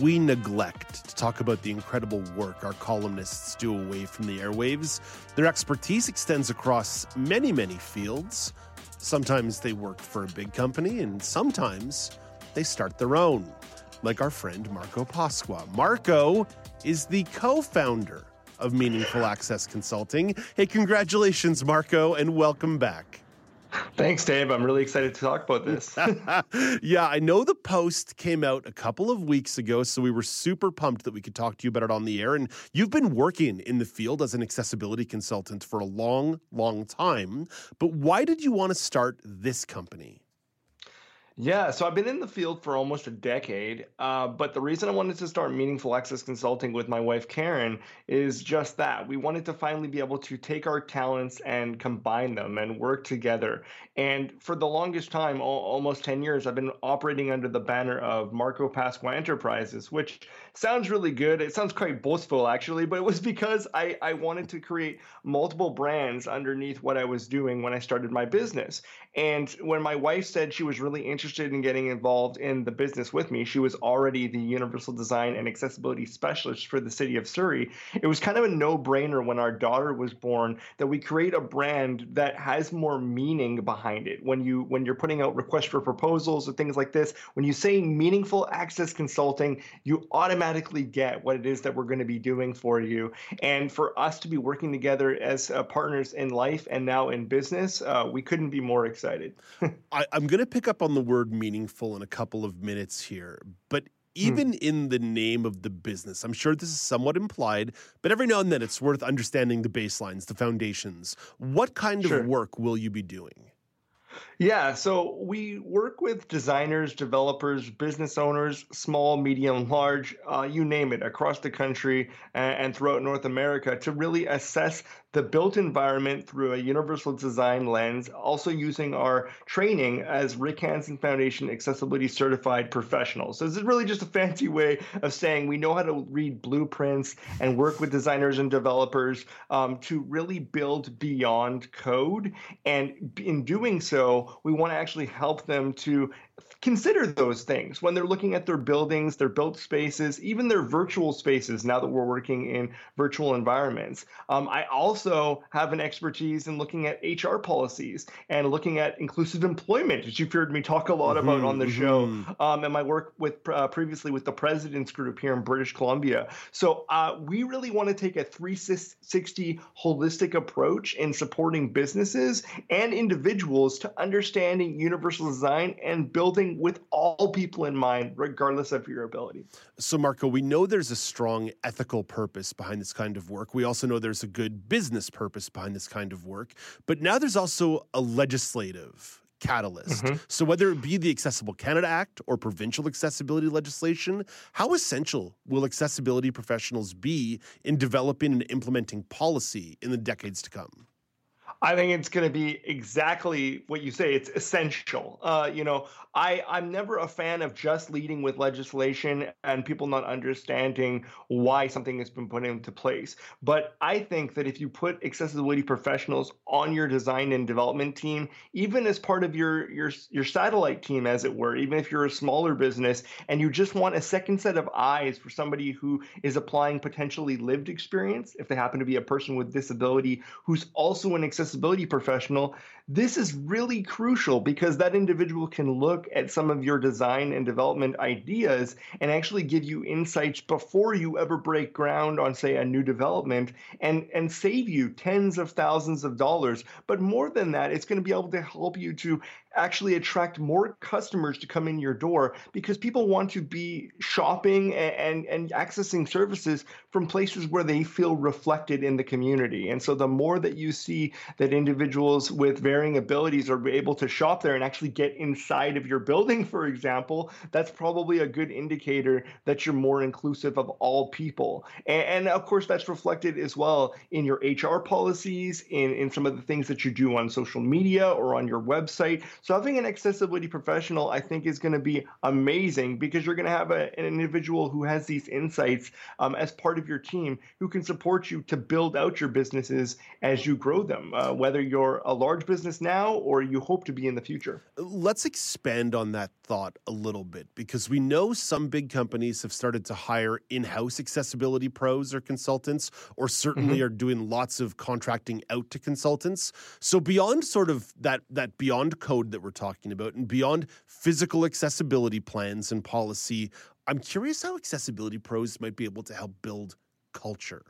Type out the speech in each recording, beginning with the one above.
we neglect to talk about the incredible work our columnists do away from the airwaves. Their expertise extends across many, many fields. Sometimes they work for a big company, and sometimes they start their own, like our friend Marco Pasqua. Marco is the co-founder of Meaningful Access Consulting. Hey, congratulations, Marco, and welcome back. Thanks, Dave. I'm really excited to talk about this. Yeah, I know the post came out a couple of weeks ago, so we were super pumped that we could talk to you about it on the air. And you've been working in the field as an accessibility consultant for a long, long time. But why did you want to start this company? Yeah, so I've been in the field for almost a decade, but the reason I wanted to start Meaningful Access Consulting with my wife, Karen, is just that. We wanted to finally be able to take our talents and combine them and work together. And for the longest time, almost 10 years, I've been operating under the banner of Marco Pasqua Enterprises, which sounds really good. It sounds quite boastful, actually, but it was because I wanted to create multiple brands underneath what I was doing when I started my business. And when my wife said she was really interested in getting involved in the business with me. She was already the Universal Design and Accessibility Specialist for the City of Surrey. It was kind of a no-brainer when our daughter was born that we create a brand that has more meaning behind it. When you're putting out requests for proposals or things like this, when you say Meaningful Access Consulting, you automatically get what it is that we're going to be doing for you. And for us to be working together as partners in life and now in business, we couldn't be more excited. I'm going to pick up on the word meaningful in a couple of minutes here, but even in the name of the business, I'm sure this is somewhat implied, but every now and then it's worth understanding the baselines, the foundations. What kind of work will you be doing? Yeah, so we work with designers, developers, business owners, small, medium, large, you name it, across the country and throughout North America to really assess the built environment through a universal design lens, also using our training as Rick Hansen Foundation Accessibility Certified Professionals. So this is really just a fancy way of saying we know how to read blueprints and work with designers and developers to really build beyond code. And in doing so, we want to actually help them to consider those things when they're looking at their buildings, their built spaces, even their virtual spaces now that we're working in virtual environments. I also have an expertise in looking at HR policies and looking at inclusive employment, which you've heard me talk a lot about on the show, and my work with previously with the President's Group here in British Columbia. So we really want to take a 360 holistic approach in supporting businesses and individuals to understanding universal design and build with all people in mind, regardless of your ability. So, Marco, we know there's a strong ethical purpose behind this kind of work. We also know there's a good business purpose behind this kind of work. But now there's also a legislative catalyst. So whether it be the Accessible Canada Act or provincial accessibility legislation, how essential will accessibility professionals be in developing and implementing policy in the decades to come? I think it's going to be exactly what you say. It's essential. I'm never a fan of just leading with legislation and people not understanding why something has been put into place. But I think that if you put accessibility professionals on your design and development team, even as part of your satellite team, as it were, even if you're a smaller business and you just want a second set of eyes for somebody who is applying potentially lived experience, if they happen to be a person with disability who's also an accessibility professional, this is really crucial because that individual can look at some of your design and development ideas and actually give you insights before you ever break ground on, say, a new development and save you tens of thousands of dollars. But more than that, it's going to be able to help you to actually attract more customers to come in your door, because people want to be shopping and accessing services from places where they feel reflected in the community. And so the more that you see that individuals with varying abilities are able to shop there and actually get inside of your building, for example, that's probably a good indicator that you're more inclusive of all people. And of course, that's reflected as well in your HR policies, in some of the things that you do on social media or on your website. So having an accessibility professional, I think, is going to be amazing, because you're going to have an individual who has these insights as part of your team, who can support you to build out your businesses as you grow them, whether you're a large business now or you hope to be in the future. Let's expand on that thought a little bit, because we know some big companies have started to hire in-house accessibility pros or consultants, or certainly are doing lots of contracting out to consultants. So beyond sort of that beyond code that we're talking about, and beyond physical accessibility plans and policy, I'm curious how accessibility pros might be able to help build culture.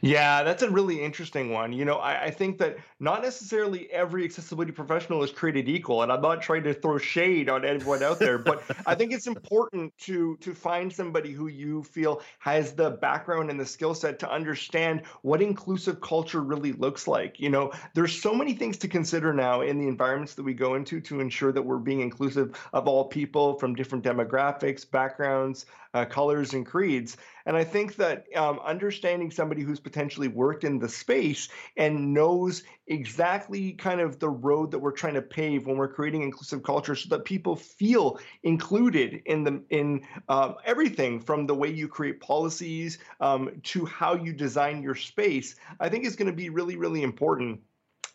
Yeah, that's a really interesting one. You know, I think that not necessarily every accessibility professional is created equal, and I'm not trying to throw shade on anyone out there, but I think it's important to find somebody who you feel has the background and the skill set to understand what inclusive culture really looks like. You know, there's so many things to consider now in the environments that we go into to ensure that we're being inclusive of all people from different demographics, backgrounds, colors, and creeds. And I think that understanding somebody who's potentially worked in the space and knows exactly kind of the road that we're trying to pave when we're creating inclusive culture, so that people feel included in everything from the way you create policies to how you design your space, I think is going to be really, really important.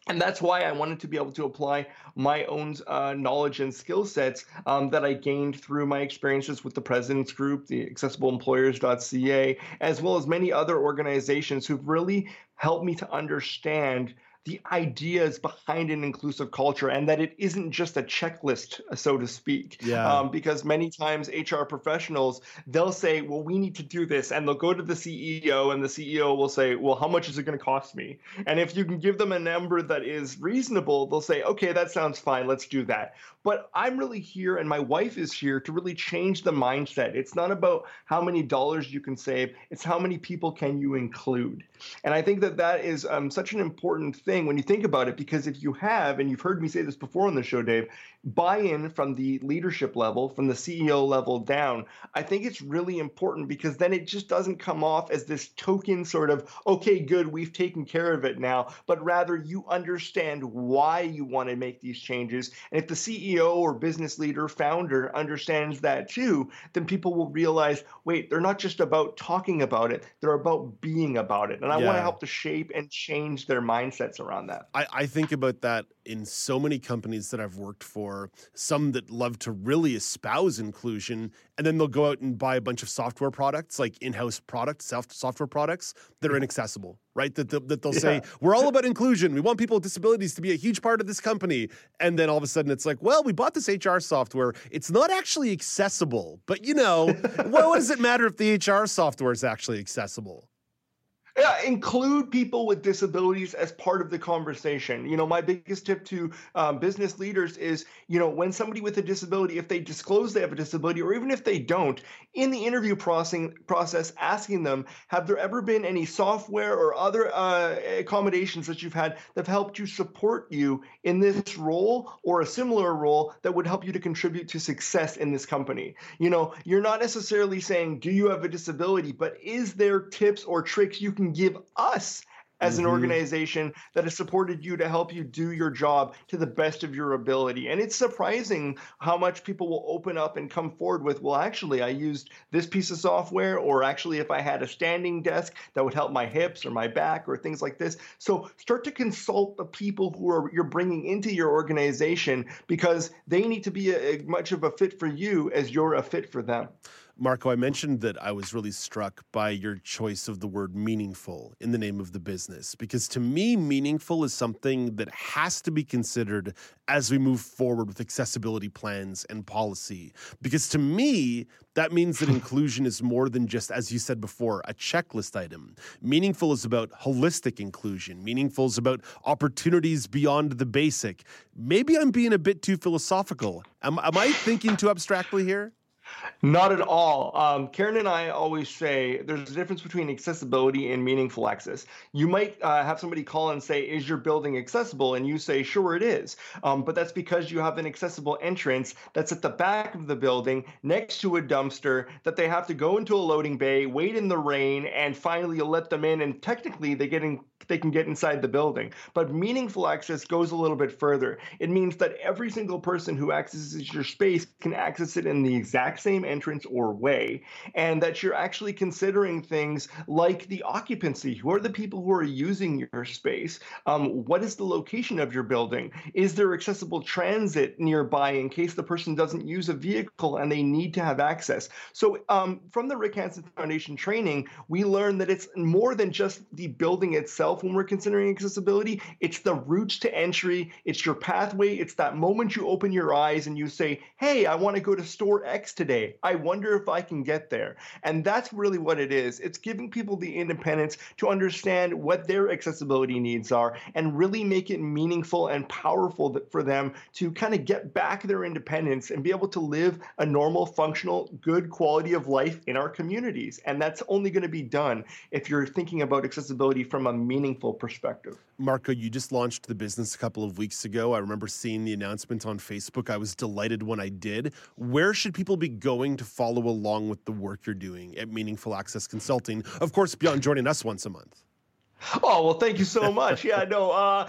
And that's why I wanted to be able to apply my own knowledge and skill sets that I gained through my experiences with the President's Group, the AccessibleEmployers.ca, as well as many other organizations who've really helped me to understand the ideas behind an inclusive culture, and that it isn't just a checklist, so to speak. Yeah. Because many times HR professionals, they'll say, well, we need to do this. And they'll go to the CEO, and the CEO will say, well, how much is it going to cost me? And if you can give them a number that is reasonable, they'll say, okay, that sounds fine. Let's do that. But I'm really here, and my wife is here, to really change the mindset. It's not about how many dollars you can save. It's how many people can you include. And I think that is such an important thing when you think about it, because if you have, and you've heard me say this before on the show, Dave, buy-in from the leadership level, from the CEO level down, I think it's really important, because then it just doesn't come off as this token sort of, okay, good, we've taken care of it now, but rather you understand why you want to make these changes. And if the CEO or business leader, founder understands that too, then people will realize, wait, they're not just about talking about it, they're about being about it. And I want to help to shape and change their mindsets around that. I think about that in so many companies that I've worked for, some that love to really espouse inclusion, and then they'll go out and buy a bunch of software products, like in-house products, software products that are inaccessible, right? That they'll say, we're all about inclusion. We want people with disabilities to be a huge part of this company. And then all of a sudden it's like, well, we bought this HR software. It's not actually accessible, but you know, what does it matter if the HR software is actually accessible? Yeah, include people with disabilities as part of the conversation. You know, my biggest tip to business leaders is, you know, when somebody with a disability, if they disclose they have a disability, or even if they don't, in the interview process, asking them, have there ever been any software or other accommodations that you've had that have helped you support you in this role or a similar role that would help you to contribute to success in this company? You know, you're not necessarily saying, do you have a disability, but is there tips or tricks you can give us as an organization that has supported you to help you do your job to the best of your ability? And it's surprising how much people will open up and come forward with, well, actually, I used this piece of software, or actually, if I had a standing desk, that would help my hips or my back or things like this. So start to consult the people who you're bringing into your organization, because they need to be as much of a fit for you as you're a fit for them. Marco, I mentioned that I was really struck by your choice of the word meaningful in the name of the business, because to me, meaningful is something that has to be considered as we move forward with accessibility plans and policy. Because to me, that means that inclusion is more than just, as you said before, a checklist item. Meaningful is about holistic inclusion. Meaningful is about opportunities beyond the basic. Maybe I'm being a bit too philosophical. Am I thinking too abstractly here? Not at all. Karen and I always say there's a difference between accessibility and meaningful access. You might have somebody call and say, is your building accessible? And you say, sure, it is. But that's because you have an accessible entrance that's at the back of the building next to a dumpster that they have to go into a loading bay, wait in the rain, and finally you'll let them in. And technically they can get inside the building. But meaningful access goes a little bit further. It means that every single person who accesses your space can access it in the exact same entrance or way, and that you're actually considering things like the occupancy. Who are the people who are using your space? What is the location of your building? Is there accessible transit nearby in case the person doesn't use a vehicle and they need to have access? So from the Rick Hansen Foundation training, we learned that it's more than just the building itself when we're considering accessibility. It's the routes to entry. It's your pathway. It's that moment you open your eyes and you say, hey, I want to go to store X today. I wonder if I can get there. And that's really what it is. It's giving people the independence to understand what their accessibility needs are and really make it meaningful and powerful for them to kind of get back their independence and be able to live a normal, functional, good quality of life in our communities. And that's only going to be done if you're thinking about accessibility from a meaningful perspective. Marco, you just launched the business a couple of weeks ago. I remember seeing the announcement on Facebook. I was delighted when I did. Where should people be going to follow along with the work you're doing at Meaningful Access Consulting, of course, beyond joining us once a month? Oh, well, thank you so much. Yeah, no,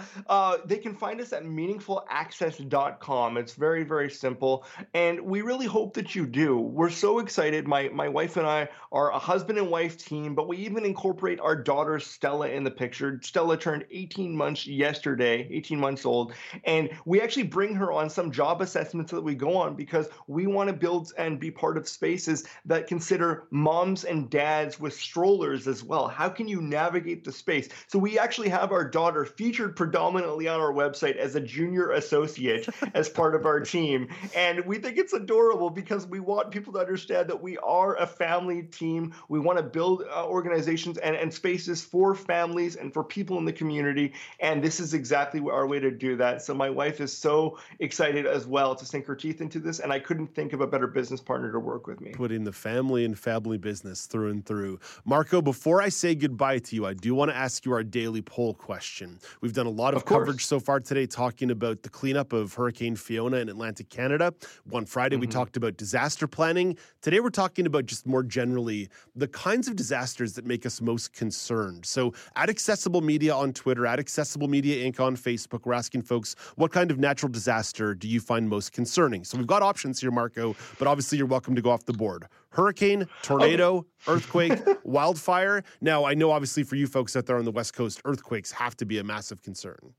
they can find us at meaningfulaccess.com. It's very, very simple. And we really hope that you do. We're so excited. My wife and I are a husband and wife team, but we even incorporate our daughter, Stella, in the picture. Stella turned 18 months yesterday, 18 months old. And we actually bring her on some job assessments that we go on because we want to build and be part of spaces that consider moms and dads with strollers as well. How can you navigate the space? So we actually have our daughter featured predominantly on our website as a junior associate as part of our team. And we think it's adorable because we want people to understand that we are a family team. We want to build organizations and spaces for families and for people in the community. And this is exactly our way to do that. So my wife is so excited as well to sink her teeth into this. And I couldn't think of a better business partner to work with me. Putting the family and family business through and through. Marco, before I say goodbye to you, I do want to ask you our daily poll question. We've done a lot of coverage so far today talking about the cleanup of Hurricane Fiona in Atlantic Canada. One Friday, we talked about disaster planning. Today, we're talking about just more generally the kinds of disasters that make us most concerned. So at Accessible Media on Twitter, at Accessible Media Inc. on Facebook, we're asking folks, what kind of natural disaster do you find most concerning? So we've got options here, Marco, but obviously you're welcome to go off the board. Hurricane, tornado, earthquake, wildfire. Now, I know obviously for you folks out there on the West Coast, earthquakes have to be a massive concern.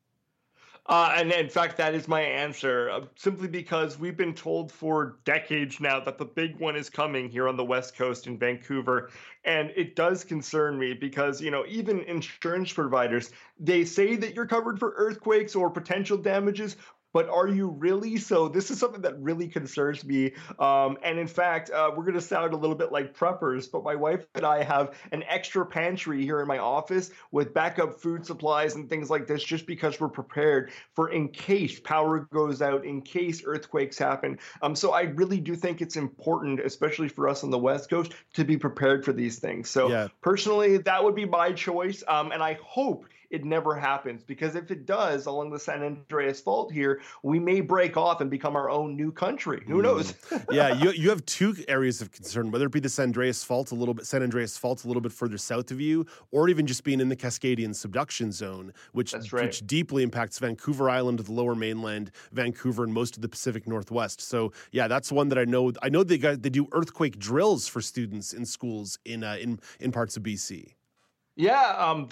And in fact, that is my answer, simply because we've been told for decades now that the big one is coming here on the West Coast in Vancouver. And it does concern me because, you know, even insurance providers, they say that you're covered for earthquakes or potential damages. But are you really? So this is something that really concerns me. And in fact, we're going to sound a little bit like preppers, but my wife and I have an extra pantry here in my office with backup food supplies and things like this, just because we're prepared for in case power goes out, in case earthquakes happen. So I really do think it's important, especially for us on the West Coast, to be prepared for these things. So personally, that would be my choice. And I hope it never happens, because if it does, along the San Andreas Fault here, we may break off and become our own new country. Who knows? You have two areas of concern, whether it be the San Andreas Fault a little bit further south of you, or even just being in the Cascadian subduction zone, which deeply impacts Vancouver Island, the Lower Mainland, Vancouver, and most of the Pacific Northwest. So that's one that I know they do earthquake drills for students in schools in parts of BC. Yeah,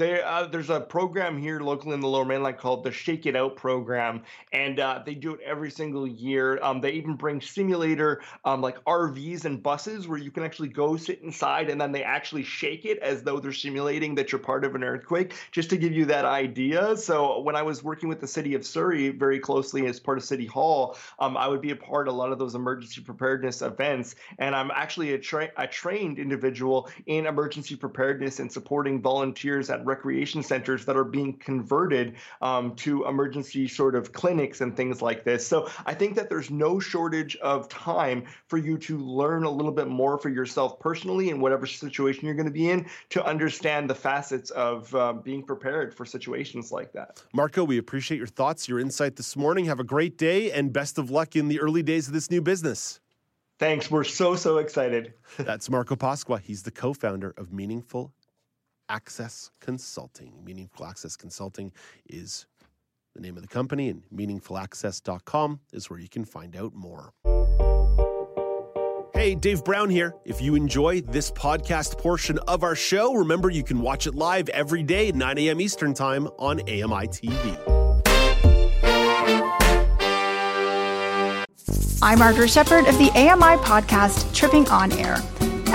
there's a program here locally in the Lower Mainland called the Shake It Out program, and they do it every single year. They even bring simulator like RVs and buses where you can actually go sit inside, and then they actually shake it as though they're simulating that you're part of an earthquake, just to give you that idea. So when I was working with the City of Surrey very closely as part of City Hall, I would be a part of a lot of those emergency preparedness events, and I'm actually a trained individual in emergency preparedness and supporting volunteers at recreation centers that are being converted to emergency sort of clinics and things like this. So I think that there's no shortage of time for you to learn a little bit more for yourself personally in whatever situation you're going to be in to understand the facets of being prepared for situations like that. Marco, we appreciate your thoughts, your insight this morning. Have a great day and best of luck in the early days of this new business. Thanks. We're so excited. That's Marco Pasqua. He's the co-founder of Meaningful Access Consulting. Meaningful Access Consulting is the name of the company, and meaningfulaccess.com is where you can find out more. Hey, Dave Brown here. If you enjoy this podcast portion of our show, remember you can watch it live every day at 9 a.m. Eastern Time on AMI TV. I'm Roger Shepherd of the AMI podcast, Tripping On Air.